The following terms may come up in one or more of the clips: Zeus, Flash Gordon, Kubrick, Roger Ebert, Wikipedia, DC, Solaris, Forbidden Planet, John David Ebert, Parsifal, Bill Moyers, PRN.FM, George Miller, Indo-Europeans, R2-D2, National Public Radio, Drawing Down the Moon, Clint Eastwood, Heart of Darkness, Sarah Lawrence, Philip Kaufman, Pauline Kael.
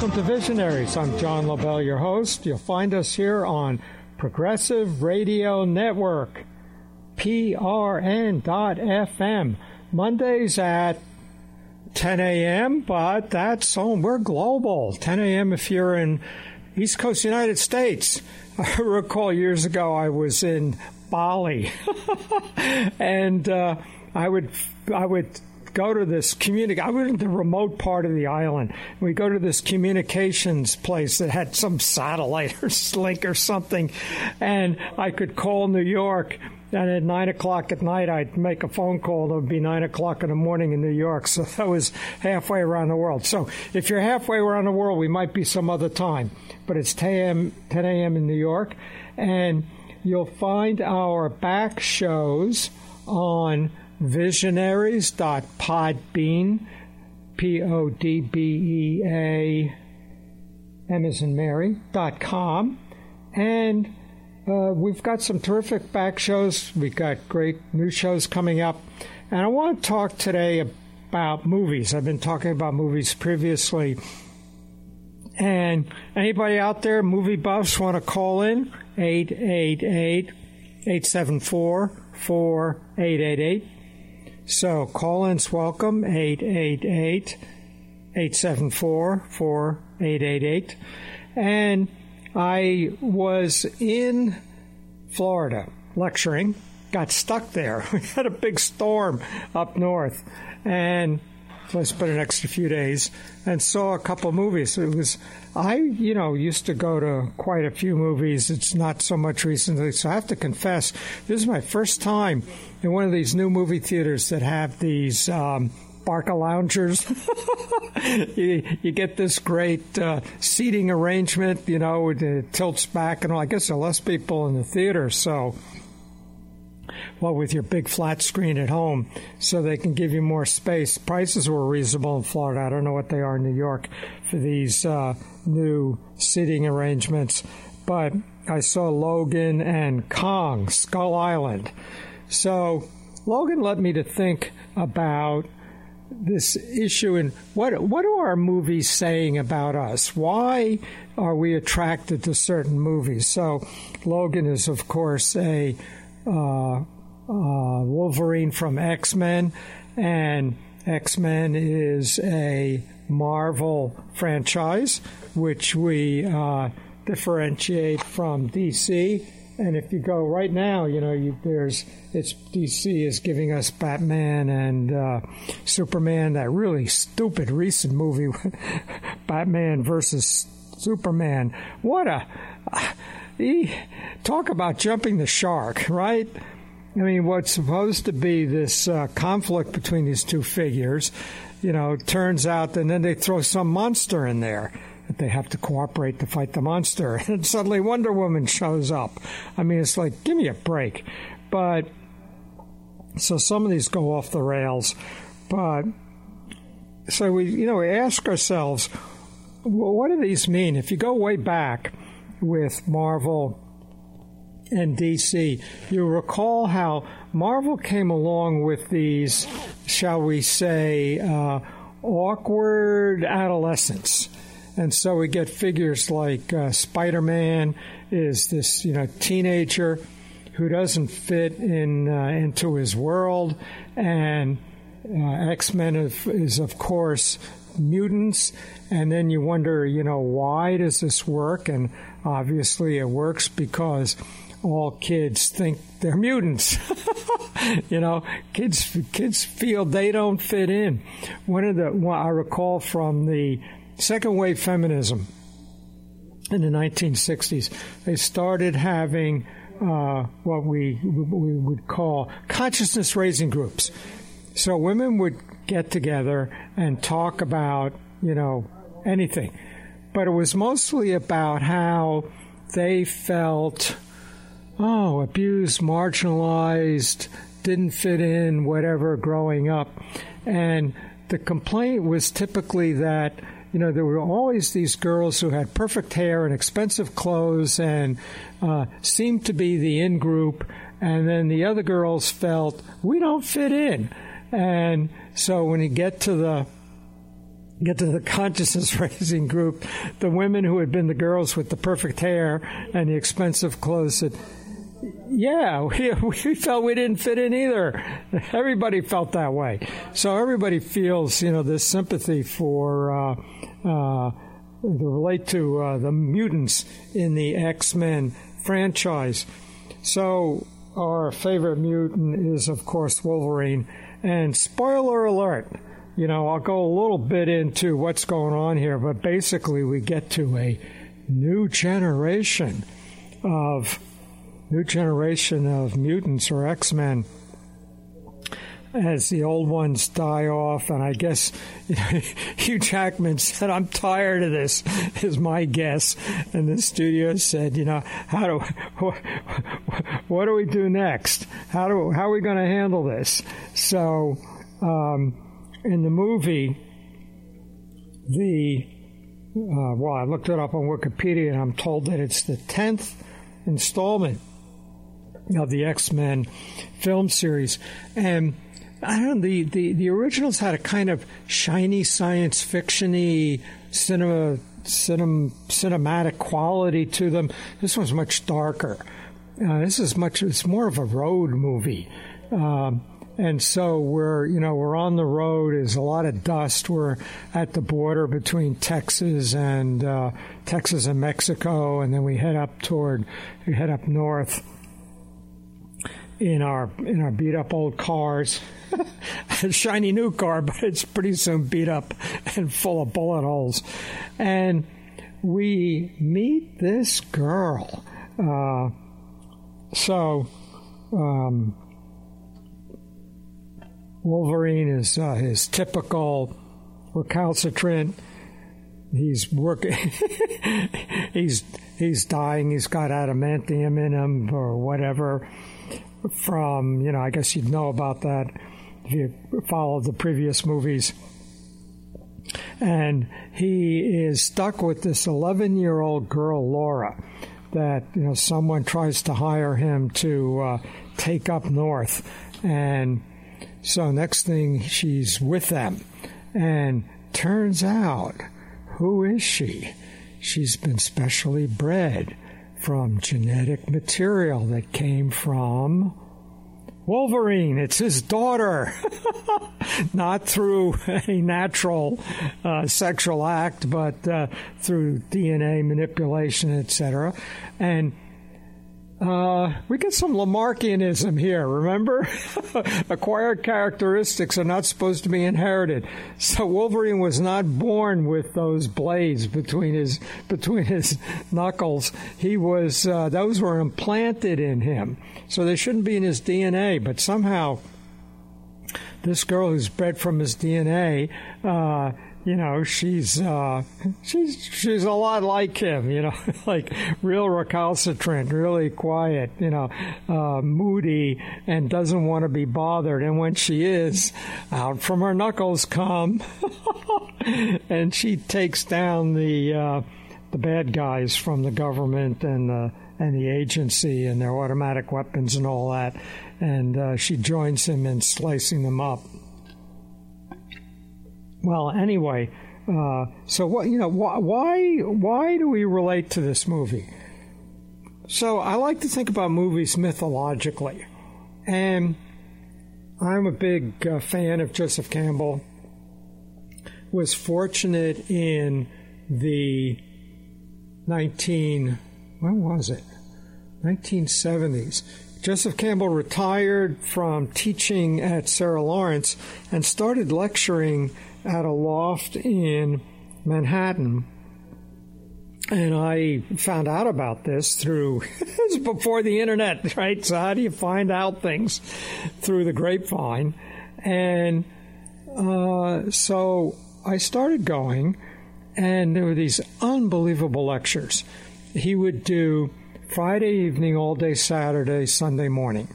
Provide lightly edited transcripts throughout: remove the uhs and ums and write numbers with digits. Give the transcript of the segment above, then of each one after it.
welcome to Visionaries. I'm John LaBelle, your host. You'll find us here on Progressive Radio Network, PRN.FM, Mondays at 10 a.m., but that's home. We're global. 10 a.m. if you're in East Coast United States. I recall years ago I was in Bali, and I would go to this community. I went to the remote part of the island. We go to this communications place that had some satellite or link or something, and I could call New York. And at 9 o'clock at night, I'd make a phone call. It would be 9 o'clock in the morning in New York. So that was halfway around the world. So if you're halfway around the world, we might be some other time. But it's 10 a.m. in New York, and you'll find our back shows on visionaries.podbean, podbean.com, and we've got some terrific back shows. We've got great new shows coming up. And I want to talk today about movies. I've been talking about movies previously. And anybody out there, movie buffs, want to call in? 888-874-4888. So call-ins welcome, 888-874-4888. And I was in Florida lecturing, got stuck there. We had a big storm up north, and so I spent an extra few days and saw a couple movies. I used to go to quite a few movies. It's not so much recently, so I have to confess, this is my first time in one of these new movie theaters that have these Barca loungers. you get this great seating arrangement, it tilts back and all. I guess there are less people in the theater, so, well, with your big flat screen at home, so they can give you more space. Prices were reasonable in Florida. I don't know what they are in New York for these new seating arrangements, but I saw Logan and Kong, Skull Island. So Logan led me to think about this issue, and what are our movies saying about us? Why are we attracted to certain movies? So Logan is, of course, a Wolverine from X-Men, and X-Men is a Marvel franchise, which we differentiate from DC. And if you go right now, DC is giving us Batman and Superman, that really stupid recent movie, Batman versus Superman. What a talk about jumping the shark, right? I mean, what's supposed to be this conflict between these two figures, turns out, and then they throw some monster in there. They have to cooperate to fight the monster. And suddenly Wonder Woman shows up. I mean, it's like, give me a break. But so some of these go off the rails. But so we ask ourselves, well, what do these mean? If you go way back with Marvel and DC, you recall how Marvel came along with these, shall we say, awkward adolescents. And so we get figures like Spider-Man is this, teenager who doesn't fit into his world. And X-Men is, of course, mutants. And then you wonder, why does this work? And obviously it works because all kids think they're mutants. Kids feel they don't fit in. I recall from the second wave feminism in the 1960s, they started having what we would call consciousness-raising groups. So women would get together and talk about, anything. But it was mostly about how they felt, abused, marginalized, didn't fit in, whatever, growing up. And the complaint was typically that there were always these girls who had perfect hair and expensive clothes and seemed to be the in-group. And then the other girls felt, we don't fit in. And so when you get to the get to the consciousness-raising group, the women who had been the girls with the perfect hair and the expensive clothes said, yeah, we felt we didn't fit in either. Everybody felt that way. So everybody feels, you know, this sympathy for, relate to the mutants in the X-Men franchise. So our favorite mutant is, of course, Wolverine. And spoiler alert, you know, I'll go a little bit into what's going on here, but basically we get to a new generation of mutants or X-Men as the old ones die off. And I guess Hugh Jackman said, I'm tired of this, is my guess. And the studio said, you know, what do we do next? How are we going to handle this? So in the movie, I looked it up on Wikipedia, and I'm told that it's the 10th installment of the X-Men film series. And I don't know, the originals had a kind of shiny science fiction-y cinematic quality to them. This one's much darker. It's more of a road movie. And so we're on the road. There's a lot of dust. We're at the border between Texas and Mexico, and then we head up north in our beat up old cars. A shiny new car, but it's pretty soon beat up and full of bullet holes. And we meet this girl. Wolverine is his typical recalcitrant. He's working. He's dying. He's got adamantium in him or whatever. From, you know, I guess you'd know about that if you followed the previous movies. And he is stuck with this 11-year-old girl, Laura, that, you know, someone tries to hire him to take up north. And so next thing, she's with them. And turns out, who is she? She's been specially bred from genetic material that came from Wolverine. It's his daughter. Not through any natural sexual act, but through DNA manipulation, etc. And we get some Lamarckianism here, remember? Acquired characteristics are not supposed to be inherited. So Wolverine was not born with those blades between his knuckles. He was those were implanted in him. So they shouldn't be in his DNA, but somehow this girl who's bred from his DNA, you know, she's a lot like him, you know, like real recalcitrant, really quiet, you know, moody, and doesn't want to be bothered. And when she is, out from her knuckles come, and she takes down the bad guys from the government and the agency and their automatic weapons and all that. And she joins him in slicing them up. Well, anyway, so what? You know, why do we relate to this movie? So I like to think about movies mythologically, and I'm a big fan of Joseph Campbell. Was fortunate in the 1970s. Joseph Campbell retired from teaching at Sarah Lawrence and started lecturing at a loft in Manhattan. And I found out about this through, it's before the internet, right? So how do you find out things? Through the grapevine. And so I started going, and there were these unbelievable lectures. He would do Friday evening, all day Saturday, Sunday morning.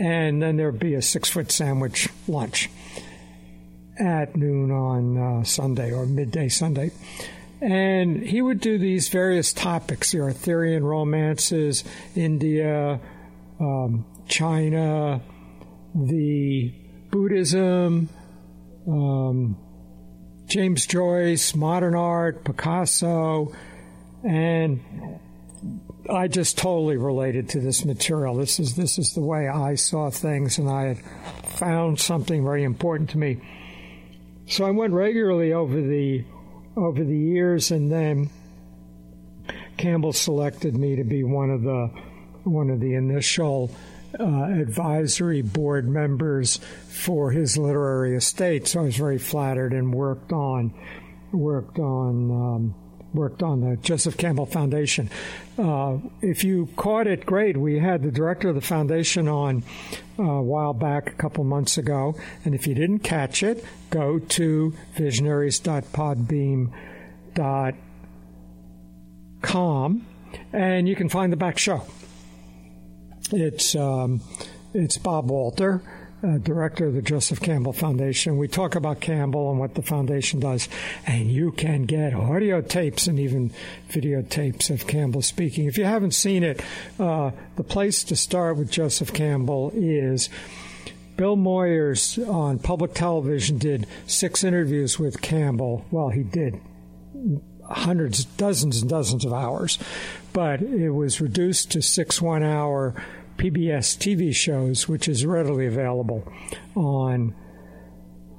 And then there'd be a 6-foot sandwich lunch at noon on Sunday or midday Sunday. And he would do these various topics, the Arthurian romances, India, China, the Buddhism, James Joyce, modern art, Picasso, and I just totally related to this material. This is the way I saw things, and I had found something very important to me. So I went regularly over the years, and then Campbell selected me to be one of the initial advisory board members for his literary estate. So I was very flattered and worked on the Joseph Campbell Foundation. If you caught it, great. We had the director of the foundation on a while back, a couple months ago. And if you didn't catch it, go to visionaries.podbean.com and you can find the back show. It's Bob Walter, director of the Joseph Campbell Foundation. We talk about Campbell and what the foundation does, and you can get audio tapes and even videotapes of Campbell speaking. If you haven't seen it, the place to start with Joseph Campbell is Bill Moyers on public television did 6 interviews with Campbell. Well, he did hundreds, dozens and dozens of hours, but it was reduced to 6 one-hour PBS TV shows, which is readily available on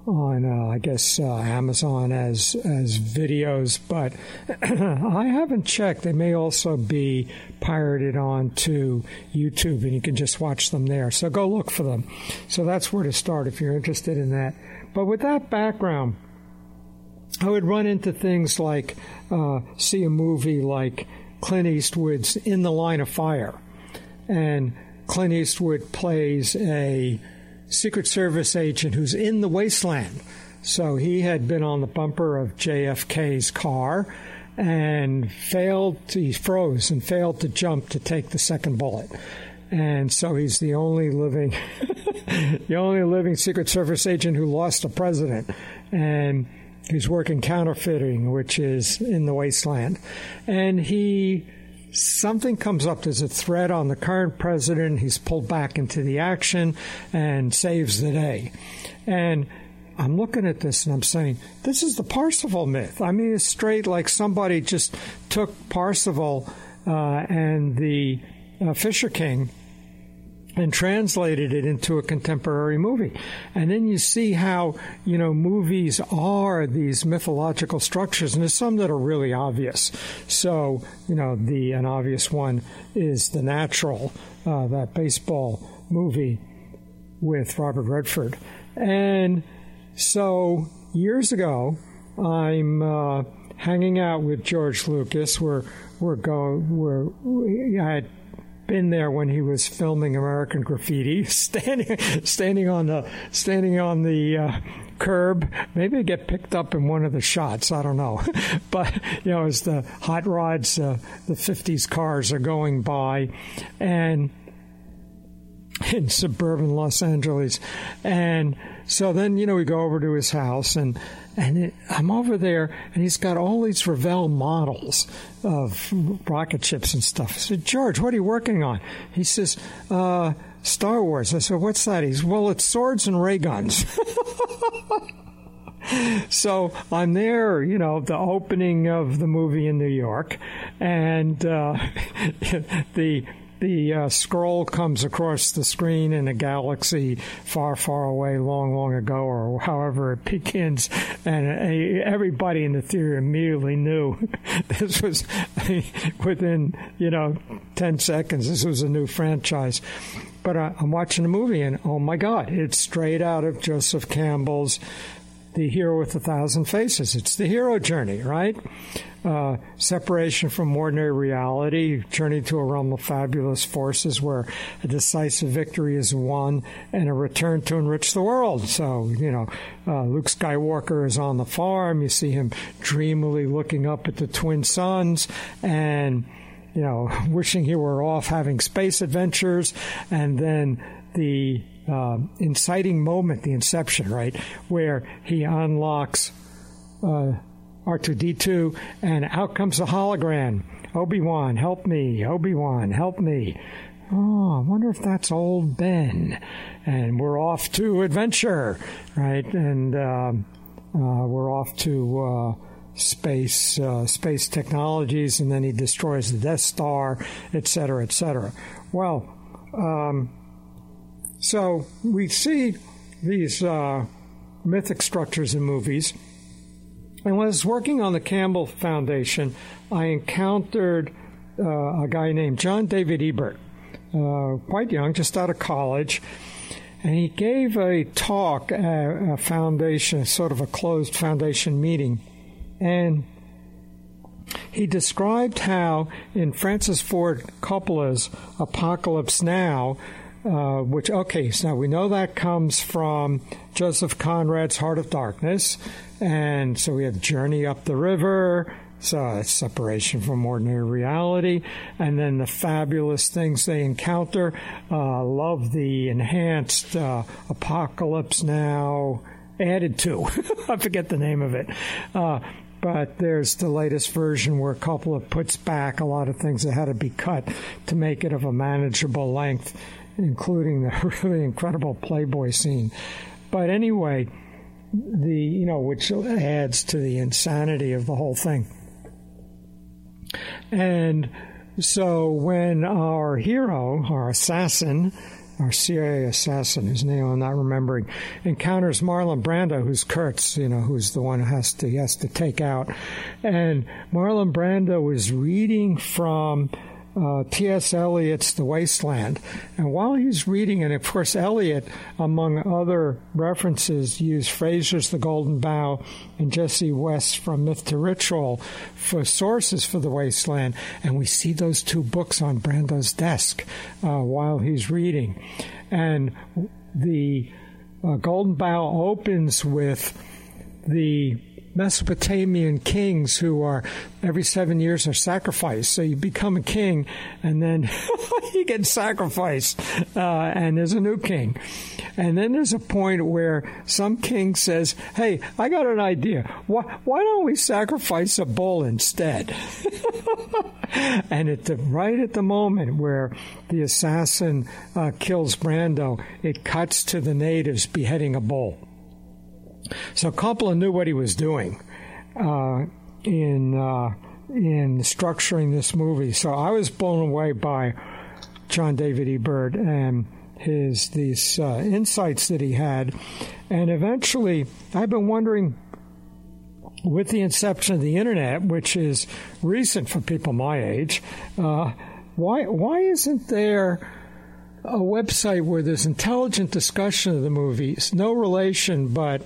Amazon as videos, but I haven't checked. They may also be pirated onto YouTube, and you can just watch them there. So go look for them. So that's where to start if you're interested in that. But with that background, I would run into things like see a movie like Clint Eastwood's In the Line of Fire. And Clint Eastwood plays a Secret Service agent who's in the wasteland. So he had been on the bumper of JFK's car and he froze and failed to jump to take the second bullet. And so he's the only living Secret Service agent who lost a president. And he's working counterfeiting, which is in the wasteland. And something comes up. There's a threat on the current president. He's pulled back into the action and saves the day. And I'm looking at this and I'm saying, this is the Parsifal myth. I mean, it's straight like somebody just took Parsifal and the Fisher King and translated it into a contemporary movie. And then you see how, movies are these mythological structures, and there's some that are really obvious. So, an obvious one is The Natural, that baseball movie with Robert Redford. And so years ago, I'm hanging out with George Lucas. I had been there when he was filming American Graffiti, standing on the curb. Maybe I get picked up in one of the shots. I don't know, but as the hot rods, the 50s cars are going by, and in suburban Los Angeles, and so then we go over to his house and I'm over there, and he's got all these Revell models of rocket ships and stuff. I said, George, what are you working on? He says, Star Wars. I said, what's that? He said, well, it's swords and ray guns. So I'm there, the opening of the movie in New York, and the scroll comes across the screen in a galaxy far, far away, long, long ago, or however it begins. And everybody in the theater immediately knew this was, within, 10 seconds, this was a new franchise. But I'm watching the movie, and oh, my God, it's straight out of Joseph Campbell's The Hero with a Thousand Faces. It's the hero journey, right? Separation from ordinary reality, journey to a realm of fabulous forces where a decisive victory is won and a return to enrich the world. So, Luke Skywalker is on the farm. You see him dreamily looking up at the twin suns and, wishing he were off having space adventures. And then the inciting moment, the inception, right, where he unlocks R2-D2, and out comes the hologram. Obi-Wan, help me. Obi-Wan, help me. Oh, I wonder if that's old Ben. And we're off to adventure, right? And We're off to space technologies, and then he destroys the Death Star, et cetera, et cetera. Well, so we see these mythic structures in movies. And when I was working on the Campbell Foundation, I encountered a guy named John David Ebert, quite young, just out of college. And he gave a talk at a foundation, sort of a closed foundation meeting. And he described how in Francis Ford Coppola's Apocalypse Now!, so we know that comes from Joseph Conrad's Heart of Darkness. And so we have Journey Up the River, so it's separation from ordinary reality, and then the fabulous things they encounter. Love the enhanced Apocalypse Now! Added to. I forget the name of it. But there's the latest version where Coppola puts back a lot of things that had to be cut to make it of a manageable length, including the really incredible Playboy scene. But anyway, which adds to the insanity of the whole thing. And so when our hero, our CIA assassin, whose name I'm not remembering, encounters Marlon Brando, who's Kurtz, who's the one who has to take out. And Marlon Brando is reading from T.S. Eliot's The Wasteland. And while he's reading, and of course Eliot, among other references, used Fraser's The Golden Bough and Jesse West from Myth to Ritual for sources for The Wasteland. And we see those two books on Brando's desk while he's reading. And the Golden Bough opens with the Mesopotamian kings who are every 7 years are sacrificed. So you become a king and then you get sacrificed and there's a new king. And then there's a point where some king says, hey, I got an idea. Why don't we sacrifice a bull instead? And right at the moment where the assassin kills Brando, it cuts to the natives beheading a bull. So Coppola knew what he was doing in structuring this movie. So I was blown away by John David Ebert and these insights that he had. And eventually, I've been wondering, with the inception of the Internet, which is recent for people my age, why isn't there a website where there's intelligent discussion of the movies? No relation, but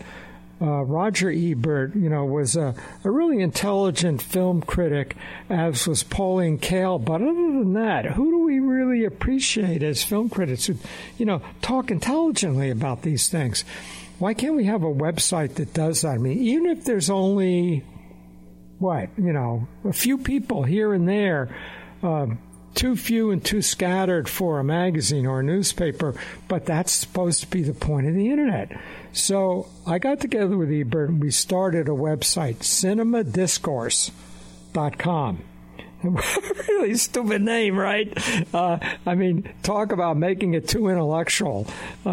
Roger Ebert, was a really intelligent film critic, as was Pauline Kael. But other than that, who do we really appreciate as film critics who, talk intelligently about these things? Why can't we have a website that does that? I mean, even if there's only, a few people here and there, too few and too scattered for a magazine or a newspaper, but that's supposed to be the point of the Internet. So I got together with Ebert and we started a website, cinemadiscourse.com. Really stupid name, right? Talk about making it too intellectual.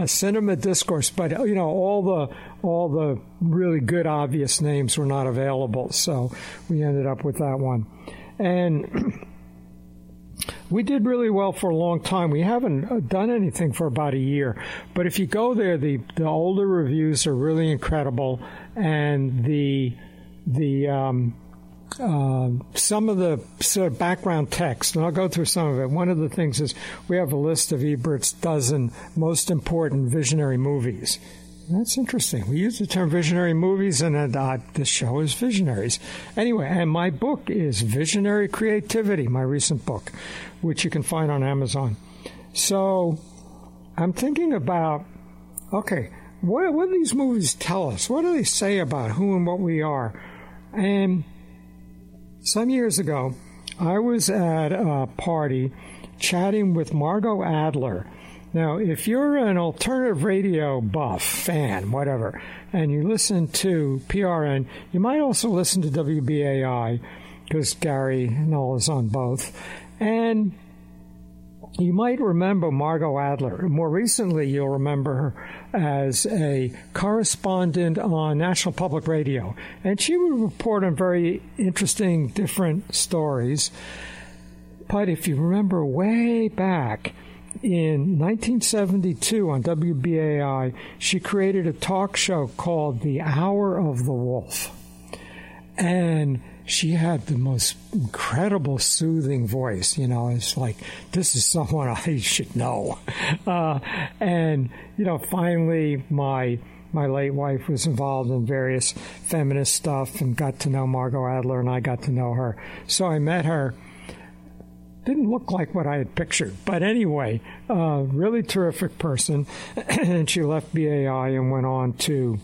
Cinema Discourse, but all the really good obvious names were not available, so we ended up with that one. And we did really well for a long time. We haven't done anything for about a year. But if you go there, the older reviews are really incredible. And some of the sort of background text, and I'll go through some of it. One of the things is we have a list of Ebert's 12 most important visionary movies. That's interesting. We use the term visionary movies, and this show is Visionaries. Anyway, and my book is Visionary Creativity, my recent book, which you can find on Amazon. So I'm thinking about, what do these movies tell us? What do they say about who and what we are? And some years ago, I was at a party chatting with Margot Adler. Now, if you're an alternative radio buff, fan, whatever, and you listen to PRN, you might also listen to WBAI, because Gary Null is on both. And You might remember Margot Adler. More recently, you'll remember her as a correspondent on National Public Radio. And she would report on very interesting, different stories. But if you remember way back in 1972 on WBAI, she created a talk show called The Hour of the Wolf. And she had the most incredible soothing voice. You know, it's like, this is someone I should know. And, you know, finally my late wife was involved in various feminist stuff and got to know Margot Adler, and I got to know her. So I met her. Didn't look like what I had pictured. But anyway, really terrific person. And she left BAI and went on to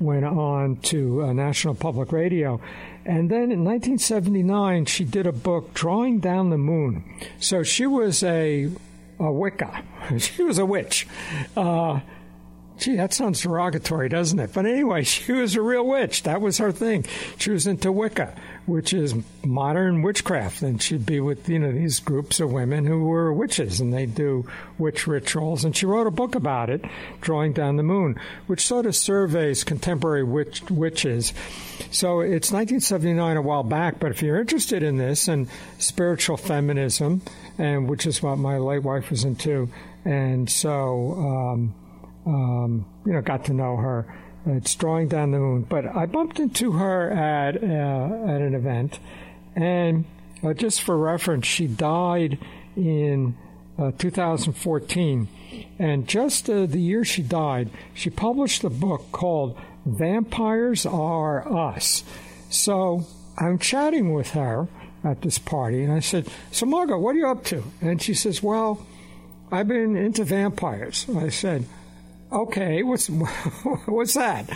National Public Radio. And then in 1979, she did a book, Drawing Down the Moon. So she was a Wicca. She was a witch. Gee, that sounds derogatory, doesn't it? But anyway, she was a real witch. That was her thing. She was into Wicca, which is modern witchcraft. And she'd be with, you know, these groups of women who were witches, and they do witch rituals. And she wrote a book about it, Drawing Down the Moon, which sort of surveys contemporary witches. So it's 1979, a while back. But if you're interested in this and spiritual feminism, and which is what my late wife was into, and so you know, got to know her. It's Drawing Down the Moon. But I bumped into her at an event, and just for reference, she died in 2014. And just the year she died, she published a book called Vampires Are Us. So I'm chatting with her at this party, and I said, "So Margot, what are you up to?" And she says, "Well, I've been into vampires." I said, "Okay, what's that?"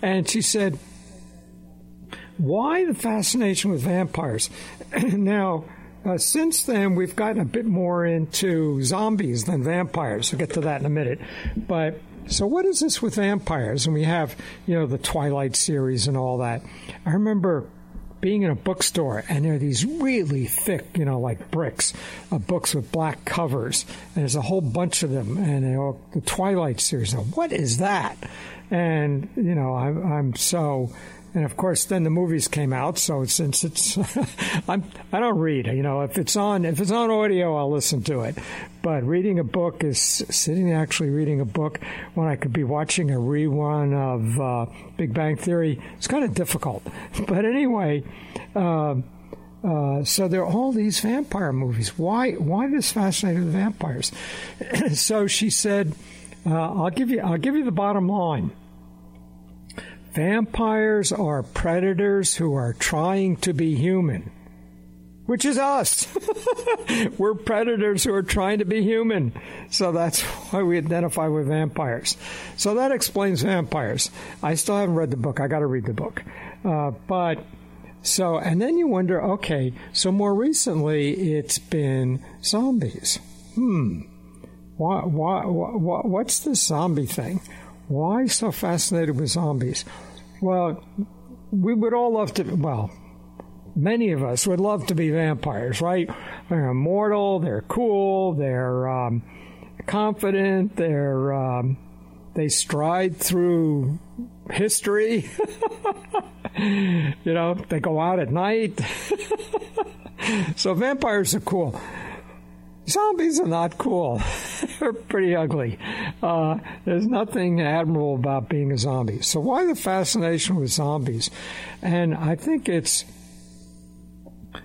And she said, "Why the fascination with vampires?" Now, since then, we've gotten a bit more into zombies than vampires. We'll get to that in a minute. But so what is this with vampires? And we have, you know, the Twilight series and all that. I remember being in a bookstore, and there are these really thick, you know, like bricks of books with black covers, and there's a whole bunch of them, and they all, the Twilight series. Now, what is that? And, you know, I'm so, and of course, then the movies came out, so since it's, I don't read, you know, if it's on audio, I'll listen to it. But reading a book is sitting actually reading a book when I could be watching a rerun of Big Bang Theory. It's kind of difficult. But anyway, so there are all these vampire movies. Why this fascination with vampires? So she said, I'll give you the bottom line. Vampires are predators who are trying to be human. Which is us. We're predators who are trying to be human. So that's why we identify with vampires. So that explains vampires. I still haven't read the book. I got to read the book. But so, and then you wonder, okay, so more recently it's been zombies. What's this zombie thing? Why so fascinated with zombies? Well, we would all love to, well, many of us would love to be vampires, right? They're immortal, they're cool, they're confident, they're they stride through history. You know, they go out at night. So vampires are cool. Zombies are not cool. They're pretty ugly. There's nothing admirable about being a zombie. So why the fascination with zombies? And I think it's,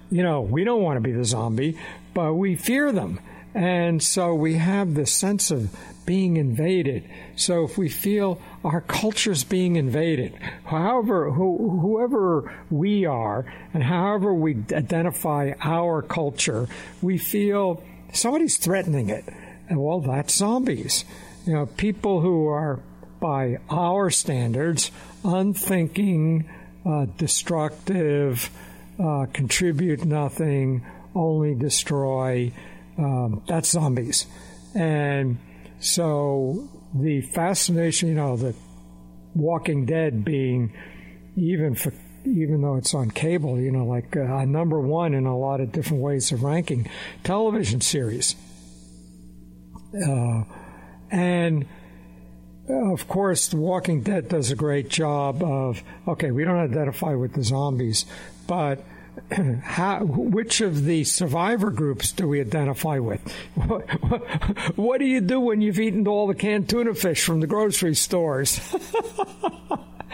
you know, we don't want to be the zombie, but we fear them. And so we have this sense of being invaded. So if we feel our culture's being invaded, however, whoever we are and however we identify our culture, we feel somebody's threatening it. And, well, that's zombies. You know, people who are, by our standards, unthinking, destructive, contribute nothing, only destroy. That's zombies. And so the fascination, you know, the Walking Dead being, even for even though it's on cable, you know, like number one in a lot of different ways of ranking television series. And of course, The Walking Dead does a great job of, okay, we don't identify with the zombies, but which of the survivor groups do we identify with? What do you do when you've eaten all the canned tuna fish from the grocery stores?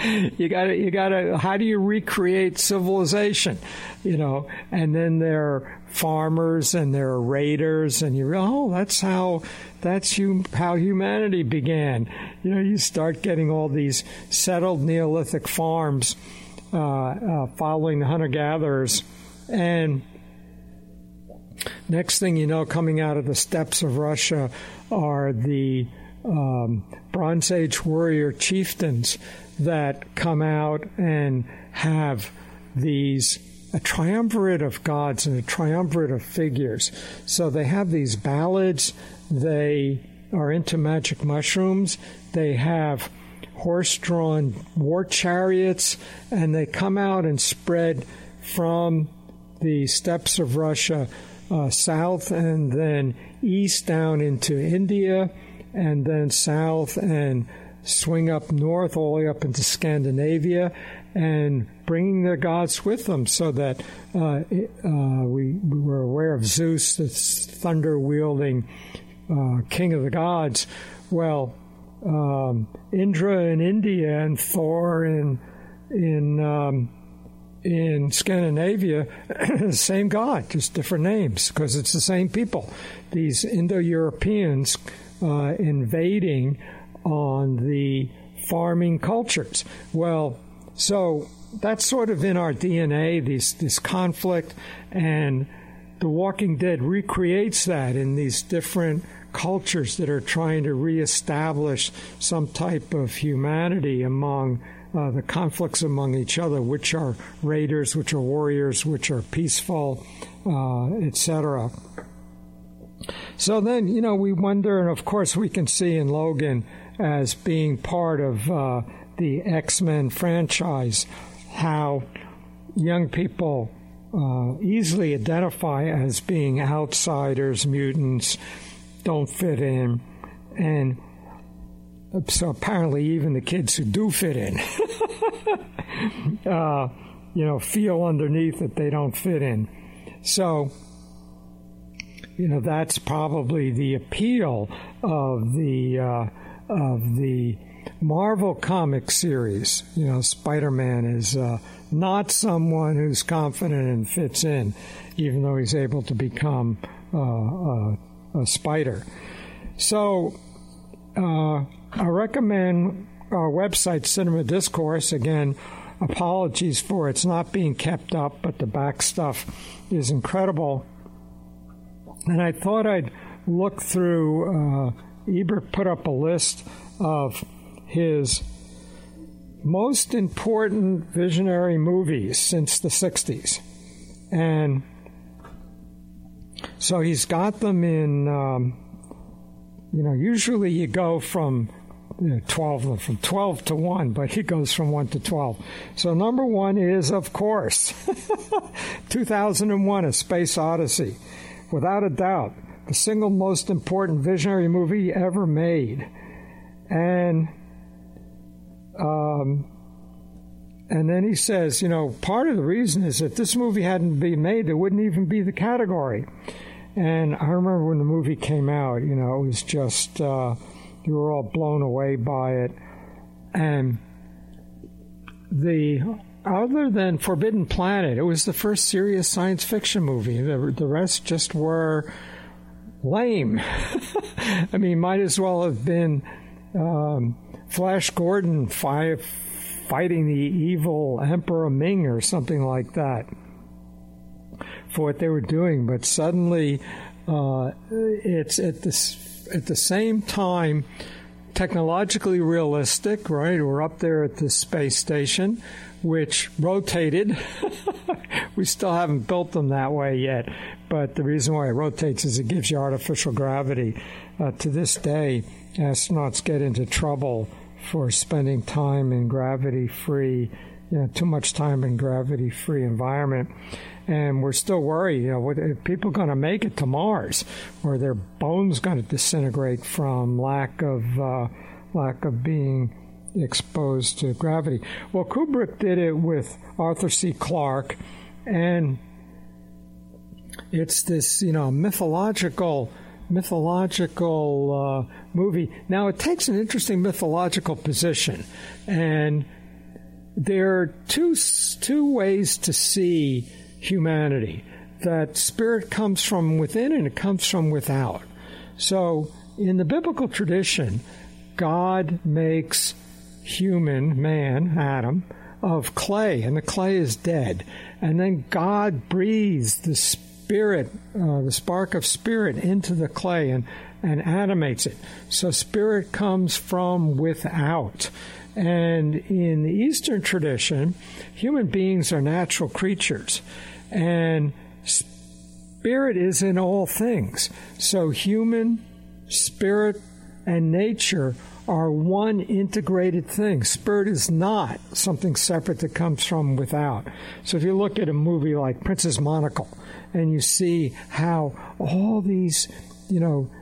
You gotta, how do you recreate civilization? You know, and then there are farmers and there are raiders, and that's how humanity began. You know, you start getting all these settled Neolithic farms following the hunter-gatherers, and next thing you know, coming out of the steppes of Russia are the Bronze Age warrior chieftains that come out and have these a triumvirate of gods and a triumvirate of figures. So they have these ballads. They are into magic mushrooms. They have horse-drawn war chariots, and they come out and spread from the steppes of Russia south and then east down into India, and then south and swing up north all the way up into Scandinavia, and bringing their gods with them, so that we were aware of Zeus, the thunder-wielding king of the gods. Well, Indra in India and Thor in Scandinavia, same god, just different names, because it's the same people. These Indo-Europeans invading on the farming cultures. Well, so that's sort of in our DNA, this conflict, and The Walking Dead recreates that in these different cultures that are trying to reestablish some type of humanity among the conflicts among each other, which are raiders, which are warriors, which are peaceful, etc. So then, you know, we wonder, and of course we can see in Logan as being part of the X-Men franchise, how young people easily identify as being outsiders, mutants, don't fit in, and so apparently even the kids who do fit in, you know, feel underneath that they don't fit in. So, you know, that's probably the appeal of the Marvel comic series. You know, Spider-Man is not someone who's confident and fits in, even though he's able to become a spider. So I recommend our website, Cinema Discourse. Again, apologies for it's not being kept up, but the back stuff is incredible. And I thought I'd look through, Ebert put up a list of his most important visionary movies since the 60s. And so he's got them in, you know, usually you go from 12 to 1, but he goes from 1 to 12. So number one is, of course, 2001, A Space Odyssey. Without a doubt, the single most important visionary movie ever made. And then he says, you know, part of the reason is if this movie hadn't been made, there wouldn't even be the category. And I remember when the movie came out, you know, it was just, you were all blown away by it. And other than Forbidden Planet, it was the first serious science fiction movie. The rest just were lame. I mean, might as well have been Flash Gordon fighting the evil Emperor Ming or something like that for what they were doing. But suddenly, it's at the same time technologically realistic, right? We're up there at the space station, which rotated. We still haven't built them that way yet, but the reason why it rotates is it gives you artificial gravity. To this day, astronauts get into trouble for spending time in gravity-free too much time in gravity-free environment. And we're still worried, are people going to make it to Mars? Or their bones going to disintegrate from lack of being exposed to gravity? Well, Kubrick did it with Arthur C. Clarke, and it's this, mythological movie. Now, it takes an interesting mythological position, and there are two ways to see humanity, that spirit comes from within and it comes from without. So in the biblical tradition, God makes human, man, Adam, of clay, and the clay is dead. And then God breathes the spirit, the spark of spirit, into the clay and animates it. So spirit comes from without. And in the Eastern tradition, human beings are natural creatures, and spirit is in all things. So human, spirit, and nature are one integrated thing. Spirit is not something separate that comes from without. So if you look at a movie like Princess Mononoke, and you see how all these,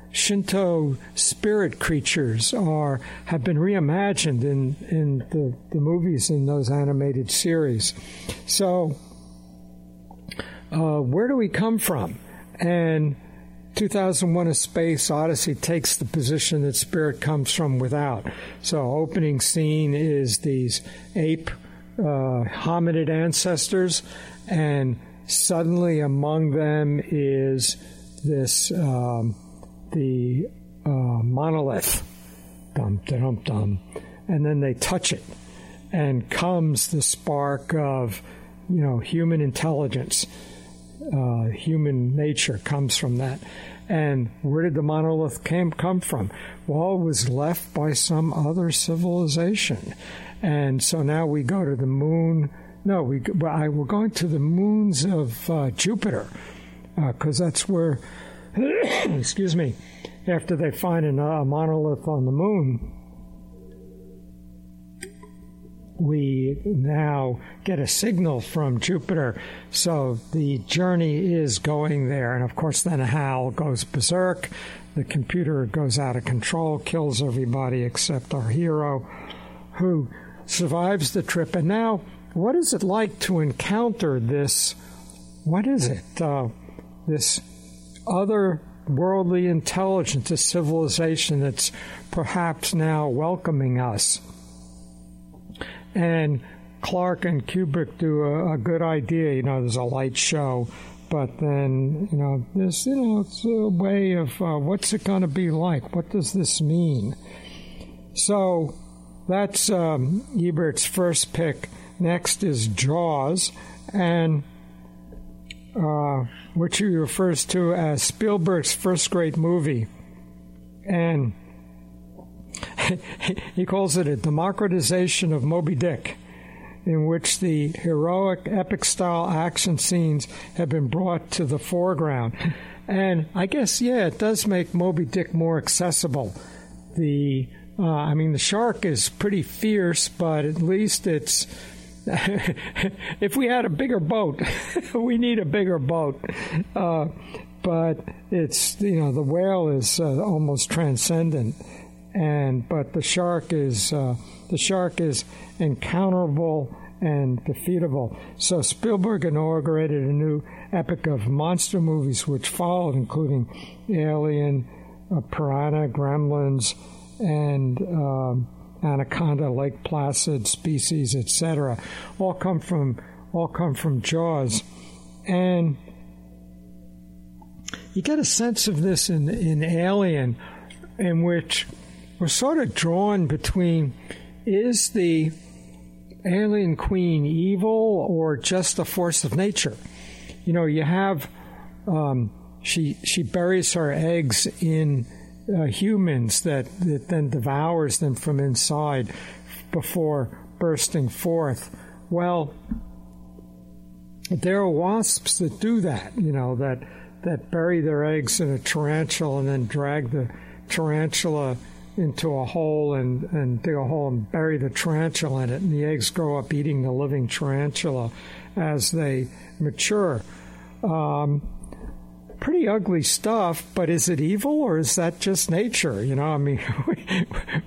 Shinto spirit creatures have been reimagined in the movies in those animated series. So where do we come from? And 2001 A Space Odyssey takes the position that spirit comes from without. So opening scene is these ape hominid ancestors, and suddenly among them is this... the monolith, dum-dum-dum, and then they touch it, and comes the spark of, human intelligence, human nature comes from that. And where did the monolith come from? Well, it was left by some other civilization, and so now we go to the moon. No, we're going to the moons of Jupiter, because that's where. Excuse me, after they find a monolith on the moon, we now get a signal from Jupiter. So the journey is going there. And, of course, then Hal goes berserk. The computer goes out of control, kills everybody except our hero, who survives the trip. And now, what is it like to encounter this? What is it? This otherworldly intelligence, a civilization that's perhaps now welcoming us. And Clark and Kubrick do a good idea. There's a light show, but then, there's, it's a way of what's it going to be like? What does this mean? So that's Ebert's first pick. Next is Jaws, and... which he refers to as Spielberg's first great movie. And he calls it a democratization of Moby Dick, in which the heroic, epic-style action scenes have been brought to the foreground. And I guess, it does make Moby Dick more accessible. The shark is pretty fierce, but at least it's... if we had a bigger boat, we need a bigger boat. But it's, the whale is almost transcendent, but the shark is encounterable and defeatable. So Spielberg inaugurated a new epoch of monster movies, which followed, including Alien, Piranha, Gremlins, and. Anaconda, Lake Placid, Species, etc., all come from Jaws, and you get a sense of this in Alien, in which we're sort of drawn between, is the alien queen evil or just a force of nature? You have she buries her eggs in. Humans that then devours them from inside before bursting forth. Well, there are wasps that do that, that bury their eggs in a tarantula and then drag the tarantula into a hole and dig a hole and bury the tarantula in it, and the eggs grow up eating the living tarantula as they mature. Pretty ugly stuff, but is it evil or is that just nature? You know, I mean,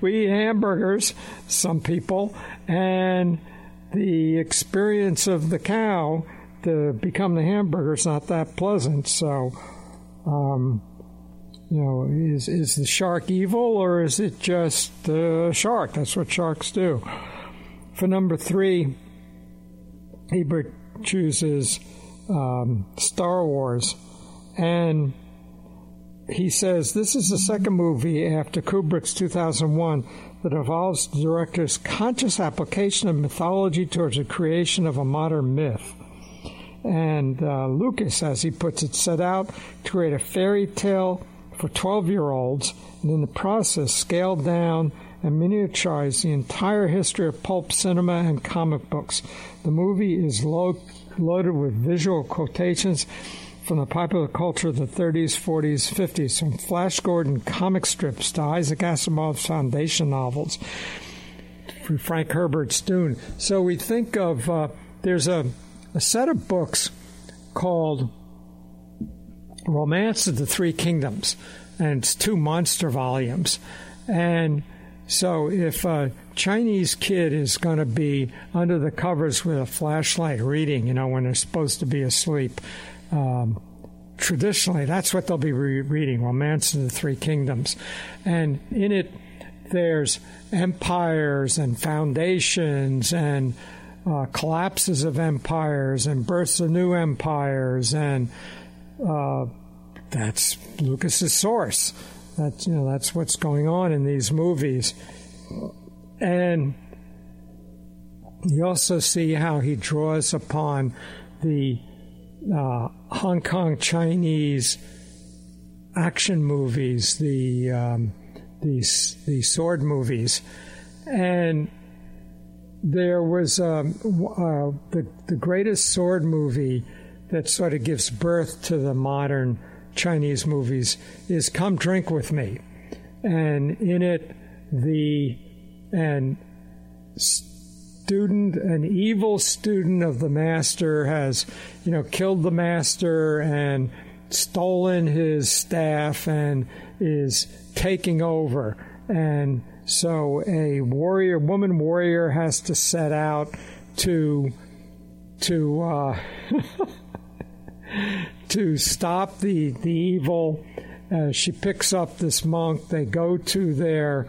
we eat hamburgers, some people, and the experience of the cow to become the hamburger is not that pleasant. So, you know, is the shark evil or is it just a shark? That's what sharks do. For number three, Ebert chooses Star Wars. And he says, this is the second movie after Kubrick's 2001 that involves the director's conscious application of mythology towards the creation of a modern myth. And Lucas, as he puts it, set out to create a fairy tale for 12-year-olds, and in the process scaled down and miniaturized the entire history of pulp cinema and comic books. The movie is loaded with visual quotations from the popular culture of the 30s, 40s, 50s, from Flash Gordon comic strips to Isaac Asimov's Foundation novels, from Frank Herbert's Dune. So we think of, there's a set of books called Romance of the Three Kingdoms, and it's two monster volumes. And so if a Chinese kid is going to be under the covers with a flashlight reading, you know, when they're supposed to be asleep, traditionally, that's what they'll be reading, Romance of the Three Kingdoms. And in it, there's empires and foundations and collapses of empires and births of new empires. And that's Lucas's source. That's, you know, that's what's going on in these movies. And you also see how he draws upon the Hong Kong Chinese action movies, the sword movies, and there was the greatest sword movie that sort of gives birth to the modern Chinese movies is Come Drink With Me, and in it an evil student of the master has, you know, killed the master and stolen his staff and is taking over. And so a woman warrior has to set out to stop the evil. She picks up this monk. They go to the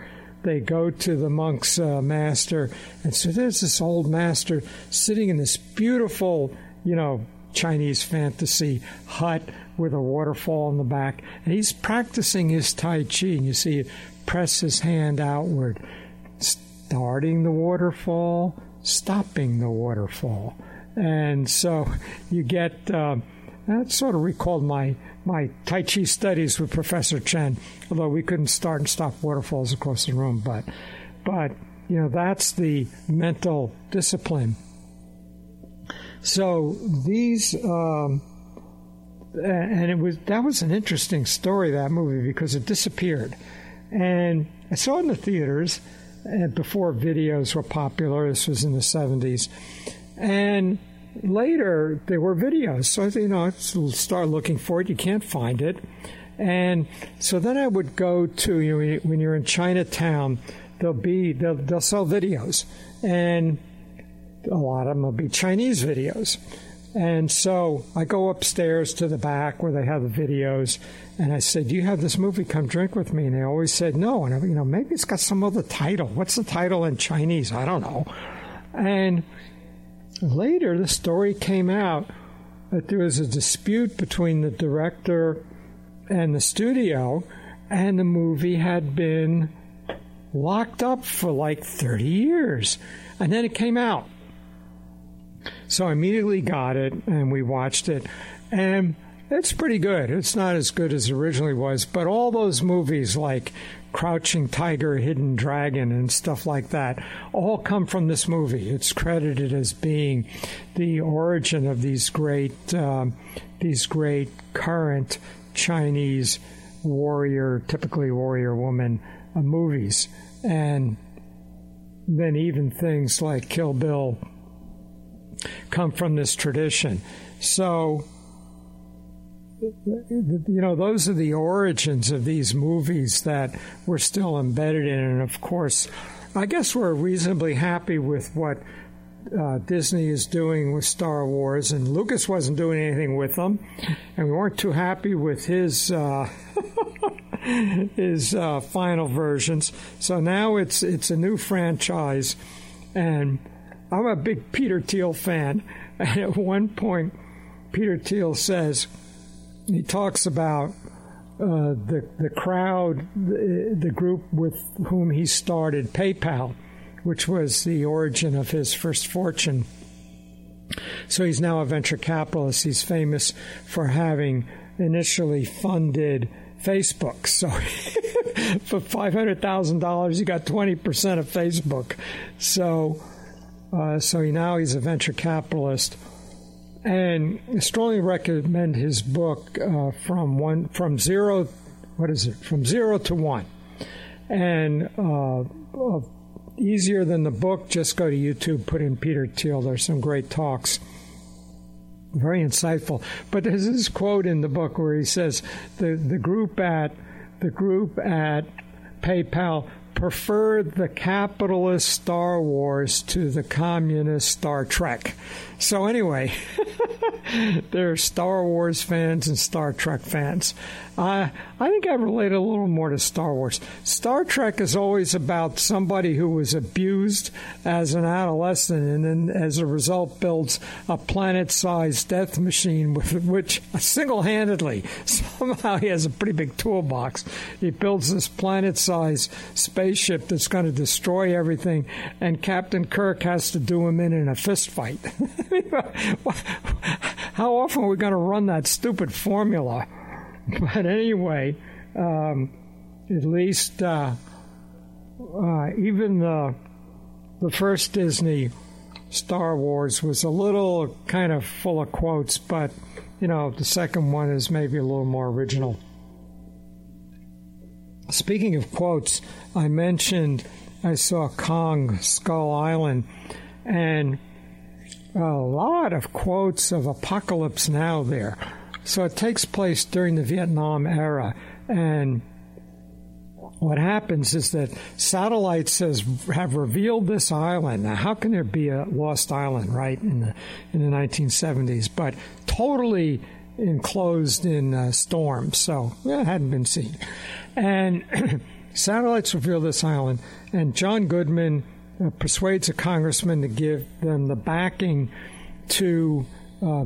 monk's master. And so there's this old master sitting in this beautiful, you know, Chinese fantasy hut with a waterfall in the back. And he's practicing his Tai Chi. And you see it press his hand outward, starting the waterfall, stopping the waterfall. And so you get, that sort of recalled my Tai Chi studies with Professor Chen, although we couldn't start and stop waterfalls across the room. But you know, that's the mental discipline. So these, and that was an interesting story, that movie, because it disappeared. And I saw it in the theaters, and before videos were popular. This was in the 70s. And later, there were videos, so, you know, I start looking for it. You can't find it. And so then I would go to, you know, when you're in Chinatown, they'll sell videos. And a lot of them will be Chinese videos. And so I go upstairs to the back where they have the videos, and I said, "Do you have this movie, Come Drink With Me?" And they always said no. And, you know, maybe it's got some other title. What's the title in Chinese? I don't know. And later, the story came out that there was a dispute between the director and the studio, and the movie had been locked up for like 30 years. And then it came out. So I immediately got it, and we watched it. And it's pretty good. It's not as good as it originally was, but all those movies like Crouching Tiger, Hidden Dragon, and stuff like that, all come from this movie. It's credited as being the origin of these great current Chinese warrior, typically warrior woman movies. And then even things like Kill Bill come from this tradition. So, you know, those are the origins of these movies that we're still embedded in. And, of course, I guess we're reasonably happy with what Disney is doing with Star Wars, and Lucas wasn't doing anything with them, and we weren't too happy with his his final versions. So now it's a new franchise, and I'm a big Peter Thiel fan. And at one point, Peter Thiel says, he talks about the crowd, the group with whom he started PayPal, which was the origin of his first fortune. So he's now a venture capitalist. He's famous for having initially funded Facebook. So for $500,000, he got 20% of Facebook. So now he's a venture capitalist. And I strongly recommend his book, From Zero to One. And easier than the book, just go to YouTube, put in Peter Thiel. There's some great talks. Very insightful. But there's this quote in the book where he says, the group at PayPal preferred the capitalist Star Wars to the communist Star Trek. So anyway, there are Star Wars fans and Star Trek fans. I think I relate a little more to Star Wars. Star Trek is always about somebody who was abused as an adolescent and then as a result builds a planet-sized death machine with which single-handedly, somehow he has a pretty big toolbox. He builds this planet-sized spaceship that's going to destroy everything, and Captain Kirk has to do him in a fistfight. How often are we going to run that stupid formula? But anyway, at least even the first Disney Star Wars was a little kind of full of quotes, but, you know, the second one is maybe a little more original. Speaking of quotes, I mentioned I saw Kong, Skull Island, and a lot of quotes of Apocalypse Now! There. So it takes place during the Vietnam era, and what happens is that satellites have revealed this island. Now, how can there be a lost island, right, in the 1970s, but totally enclosed in storms, so it hadn't been seen. And satellites reveal this island, and John Goodman persuades a congressman to give them the backing to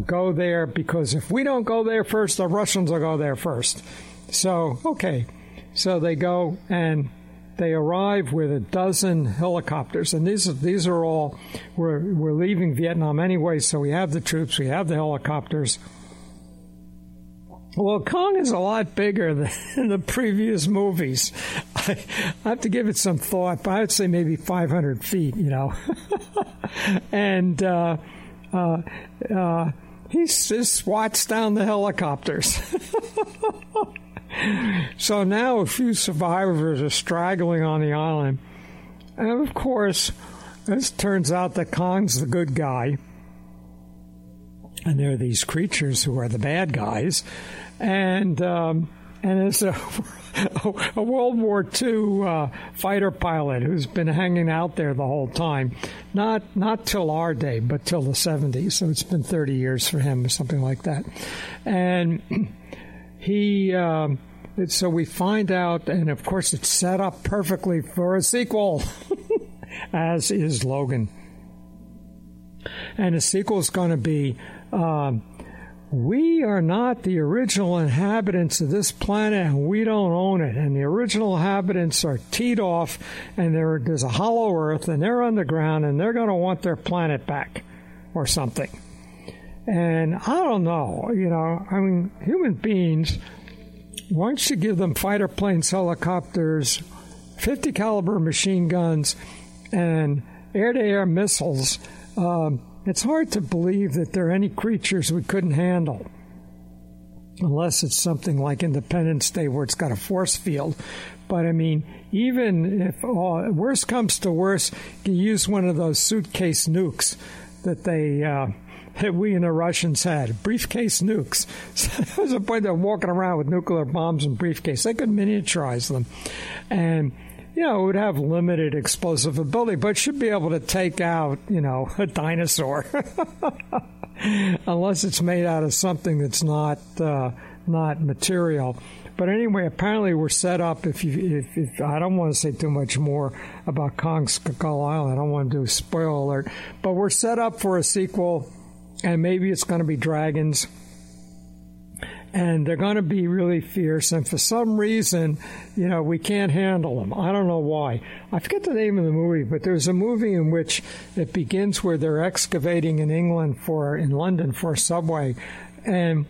go there, because if we don't go there first, the Russians will go there first. So, okay. So they go and they arrive with a dozen helicopters. And these are all, we're leaving Vietnam anyway, so we have the troops, we have the helicopters. Well, Kong is a lot bigger than the previous movies. I have to give it some thought, but I would say maybe 500 feet, you know. And he swats down the helicopters. So now a few survivors are straggling on the island. And, of course, this turns out that Kong's the good guy. And there are these creatures who are the bad guys. And there's a World War II fighter pilot who's been hanging out there the whole time. Not till our day, but till the 70s. So it's been 30 years for him or something like that. And he... so we find out, and of course it's set up perfectly for a sequel, as is Logan. And the sequel is going to be... we are not the original inhabitants of this planet, and we don't own it. And the original inhabitants are teed off, and there's a hollow earth, and they're underground, and they're going to want their planet back or something. And I don't know. You know, I mean, human beings, once you give them fighter planes, helicopters, 50 caliber machine guns, and air-to-air missiles, it's hard to believe that there are any creatures we couldn't handle, unless it's something like Independence Day where it's got a force field. But, I mean, even if worse comes to worse, you use one of those suitcase nukes that they... we and the Russians had briefcase nukes. There was a point they were walking around with nuclear bombs and briefcase. They could miniaturize them. And, you know, it would have limited explosive ability, but should be able to take out, you know, a dinosaur. Unless it's made out of something that's not material. But anyway, apparently we're set up, if I don't want to say too much more about Kong Skull Island. I don't want to do spoiler alert. But we're set up for a sequel. And maybe it's going to be dragons. And they're going to be really fierce. And for some reason, you know, we can't handle them. I don't know why. I forget the name of the movie, but there's a movie in which it begins where they're excavating in London for a subway. And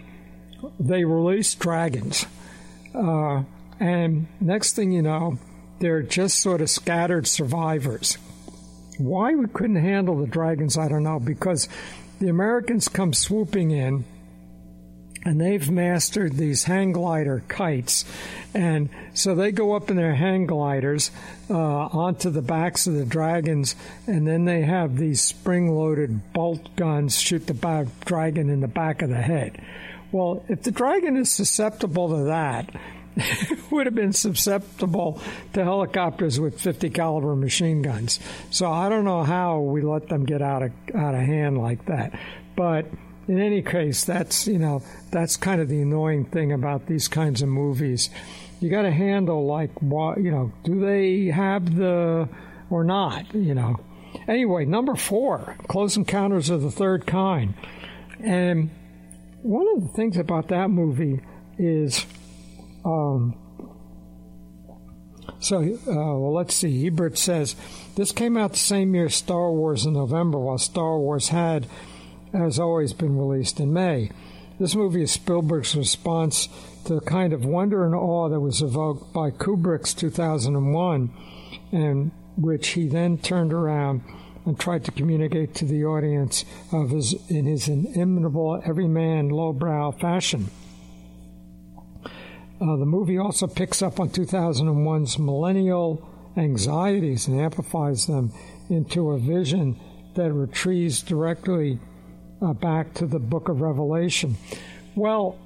they release dragons. And next thing you know, they're just sort of scattered survivors. Why we couldn't handle the dragons, I don't know, because... the Americans come swooping in, and they've mastered these hang glider kites. And so they go up in their hang gliders onto the backs of the dragons, and then they have these spring-loaded bolt guns shoot the dragon in the back of the head. Well, if the dragon is susceptible to that, it would have been susceptible to helicopters with 50 caliber machine guns. So I don't know how we let them get out of hand like that. But in any case, that's kind of the annoying thing about these kinds of movies. You got to handle do they have the or not? You know. Anyway, number 4, Close Encounters of the Third Kind, and one of the things about that movie is. Let's see. Ebert says, this came out the same year as Star Wars in November, while Star Wars had, as always, been released in May. This movie is Spielberg's response to the kind of wonder and awe that was evoked by Kubrick's 2001, and which he then turned around and tried to communicate to the audience in his inimitable, everyman, lowbrow fashion. The movie also picks up on 2001's millennial anxieties and amplifies them into a vision that retrieves directly back to the Book of Revelation. Well,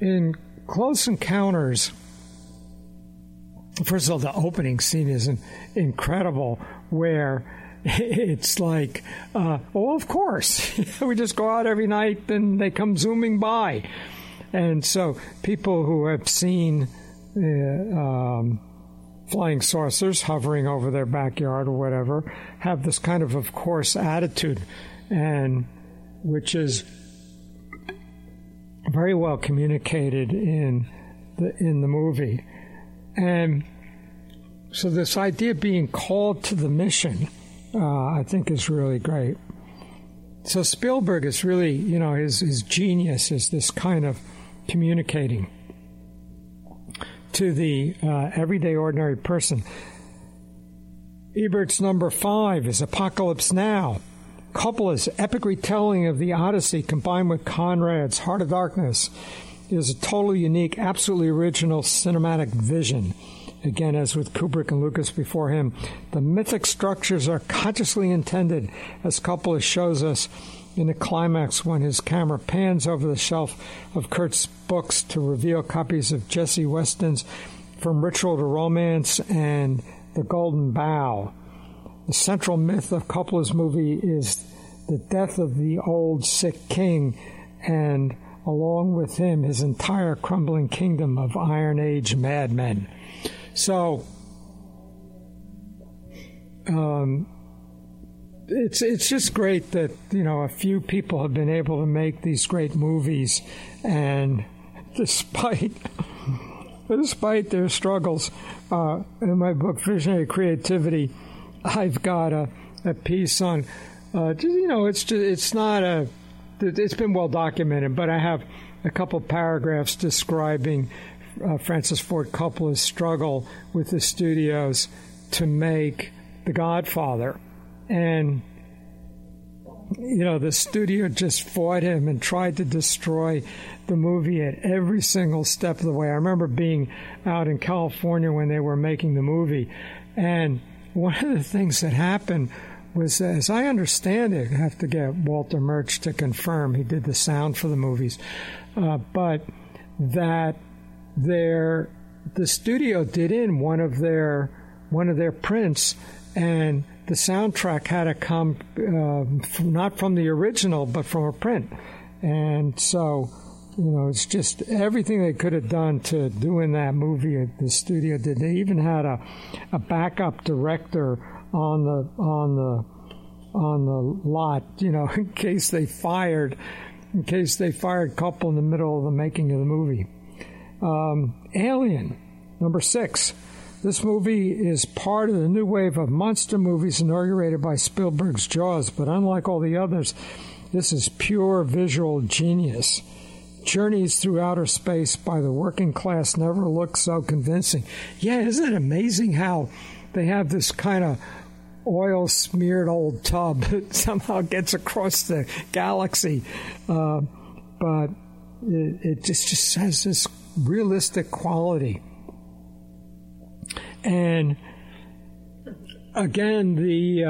in Close Encounters, first of all, the opening scene is incredible, where... it's like, of course, we just go out every night and they come zooming by. And so people who have seen flying saucers hovering over their backyard or whatever have this kind of course, attitude, and which is very well communicated in the movie. And so this idea of being called to the mission... I think is really great. So Spielberg is really, you know, his genius is this kind of communicating to the everyday ordinary person. Ebert's number 5 is Apocalypse Now! Coppola's epic retelling of the Odyssey combined with Conrad's Heart of Darkness is a totally unique, absolutely original cinematic vision. Again, as with Kubrick and Lucas before him, the mythic structures are consciously intended, as Coppola shows us in the climax when his camera pans over the shelf of Kurt's books to reveal copies of Jesse Weston's From Ritual to Romance and The Golden Bough. The central myth of Coppola's movie is the death of the old sick king, and along with him, his entire crumbling kingdom of Iron Age madmen. So, it's just great that, you know, a few people have been able to make these great movies, and despite their struggles, in my book Visionary Creativity, I've got a piece on, you know, it's been well documented, but I have a couple paragraphs describing. Francis Ford Coppola's struggle with the studios to make The Godfather. And you know, the studio just fought him and tried to destroy the movie at every single step of the way. I remember being out in California when they were making the movie, and one of the things that happened was, as I understand it, I have to get Walter Murch to confirm, he did the sound for the movies, but that the studio did in one of their prints, and the soundtrack had to come not from the original, but from a print. And so, you know, it's just everything they could have done to do in that movie, the studio did. They even had a backup director on the lot, you know, in case they fired couple in the middle of the making of the movie. Alien, number 6. This movie is part of the new wave of monster movies inaugurated by Spielberg's Jaws, but unlike all the others, this is pure visual genius. Journeys through outer space by the working class never look so convincing. Yeah, isn't it amazing how they have this kind of oil-smeared old tub that somehow gets across the galaxy? But it just has this realistic quality. And again, the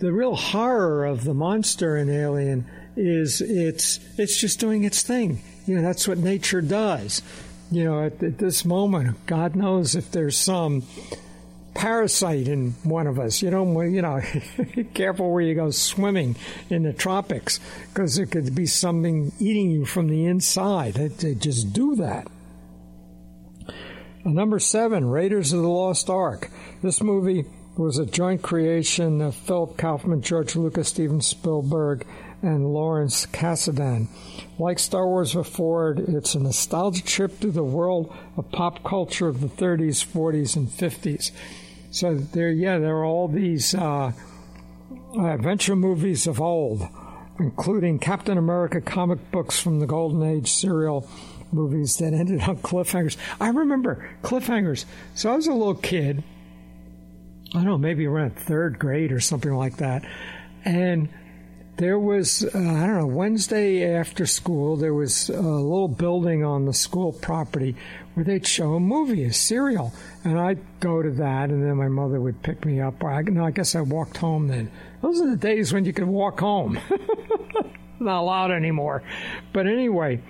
real horror of the monster in Alien is it's just doing its thing. You know, that's what nature does. You know, at this moment, God knows if there's some parasite in one of us. You know, careful where you go swimming in the tropics, because it could be something eating you from the inside. They just do that. Number 7, Raiders of the Lost Ark. This movie was a joint creation of Philip Kaufman, George Lucas, Steven Spielberg, and Lawrence Kasdan. Like Star Wars before, it's a nostalgia trip through the world of pop culture of the 30s, 40s, and 50s. So there are all these adventure movies of old, including Captain America comic books from the Golden Age, serial movies that ended on cliffhangers. I remember cliffhangers. So I was a little kid, I don't know, maybe around 3rd grade or something like that, and there was, I don't know, Wednesday after school, there was a little building on the school property where they'd show a movie, a serial, and I'd go to that, and then my mother would pick me up. I guess I walked home then. Those are the days when you could walk home. Not allowed anymore. But anyway,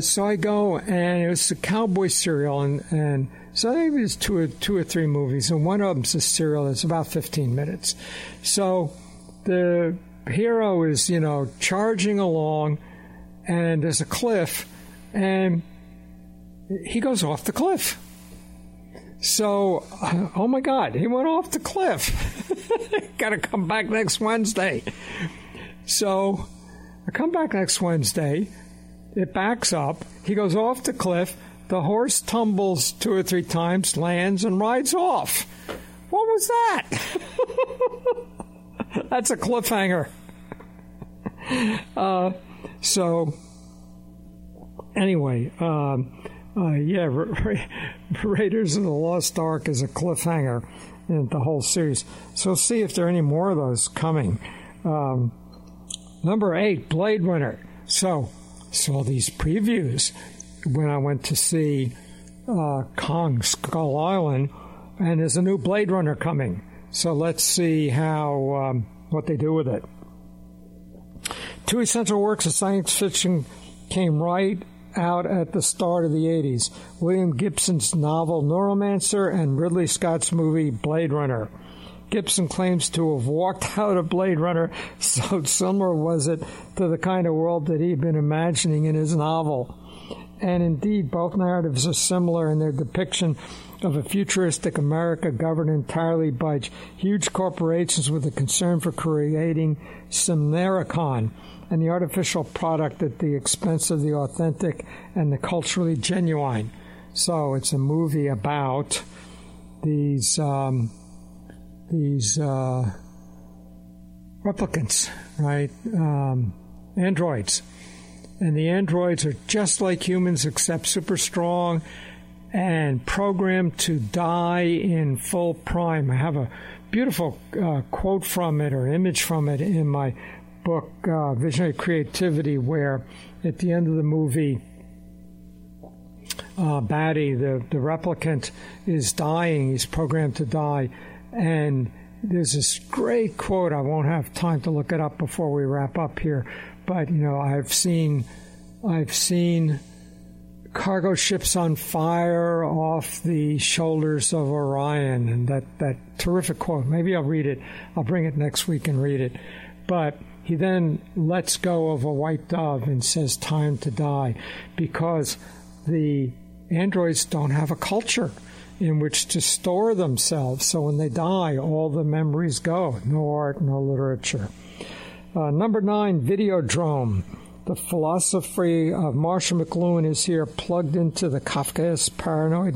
so I go, and it was a cowboy serial, and so I think it was two or three movies, and one of them's a serial that's about 15 minutes. So the hero is, you know, charging along, and there's a cliff, and he goes off the cliff. So, oh my God, he went off the cliff. Got to come back next Wednesday. So I come back next Wednesday. It backs up. He goes off the cliff. The horse tumbles 2 or 3 times, lands, and rides off. What was that? That's a cliffhanger. So, anyway, yeah, Raiders of the Lost Ark is a cliffhanger in the whole series. So, see if there are any more of those coming. Number 8, Blade Runner. So these previews when I went to see Kong, Skull Island, and there's a new Blade Runner coming. So let's see how what they do with it. 2 essential works of science fiction came right out at the start of the 80s. William Gibson's novel Neuromancer and Ridley Scott's movie Blade Runner. Gibson claims to have walked out of Blade Runner, so similar was it to the kind of world that he'd been imagining in his novel. And indeed, both narratives are similar in their depiction of a futuristic America governed entirely by huge corporations with a concern for creating Simnericon and the artificial product at the expense of the authentic and the culturally genuine. So it's a movie about these replicants, right? Androids. And the androids are just like humans, except super strong and Programmed to Die in Full Prime. I have a beautiful quote from it or image from it in my book, Visionary Creativity, where at the end of the movie, Batty, the replicant, is dying. He's programmed to die. And there's this great quote. I won't have time to look it up before we wrap up here. But, you know, I've seen cargo ships on fire off the shoulders of Orion. And that terrific quote. Maybe I'll read it. I'll bring it next week and read it. But he then lets go of a white dove and says, "Time to die," because the androids don't have a culture in which to store themselves. So when they die, all the memories go. No art, no literature. Number 9, Videodrome. The philosophy of Marshall McLuhan is here plugged into the Kafkaesque paranoid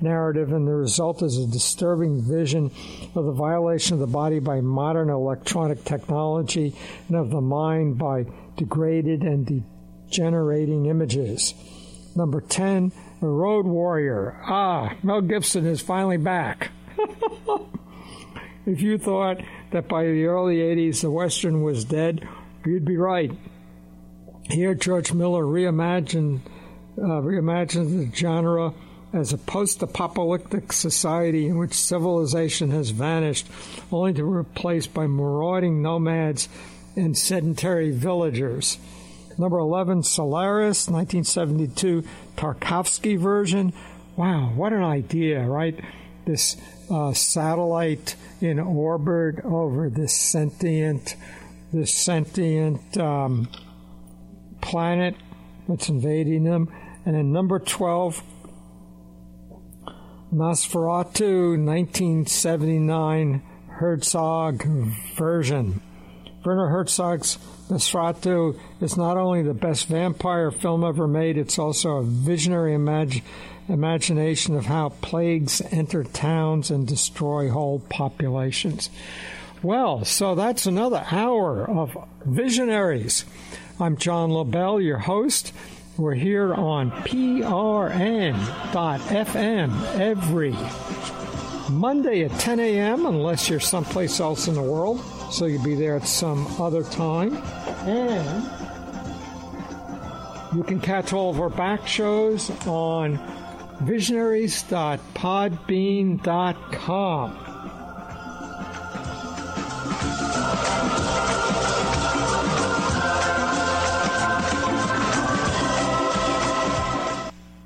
narrative, and the result is a disturbing vision of the violation of the body by modern electronic technology and of the mind by degraded and degenerating images. Number 10, The Road Warrior. Ah, Mel Gibson is finally back. If you thought that by the early 80s the Western was dead, you'd be right. Here, George Miller reimagined the genre as a post-apocalyptic society in which civilization has vanished, only to be replaced by marauding nomads and sedentary villagers. Number 11, Solaris, 1972, Tarkovsky version. Wow, what an idea, right? This satellite in orbit over this sentient planet that's invading them. And then number 12, Nosferatu, 1979, Herzog version. Werner Herzog's Nosferatu is not only the best vampire film ever made, it's also a visionary imagination of how plagues enter towns and destroy whole populations. Well, so that's another hour of visionaries. I'm John LaBelle, your host. We're here on PRN.FM every Monday at 10 a.m., unless you're someplace else in the world. So you'll be there at some other time. And you can catch all of our back shows on visionaries.podbean.com.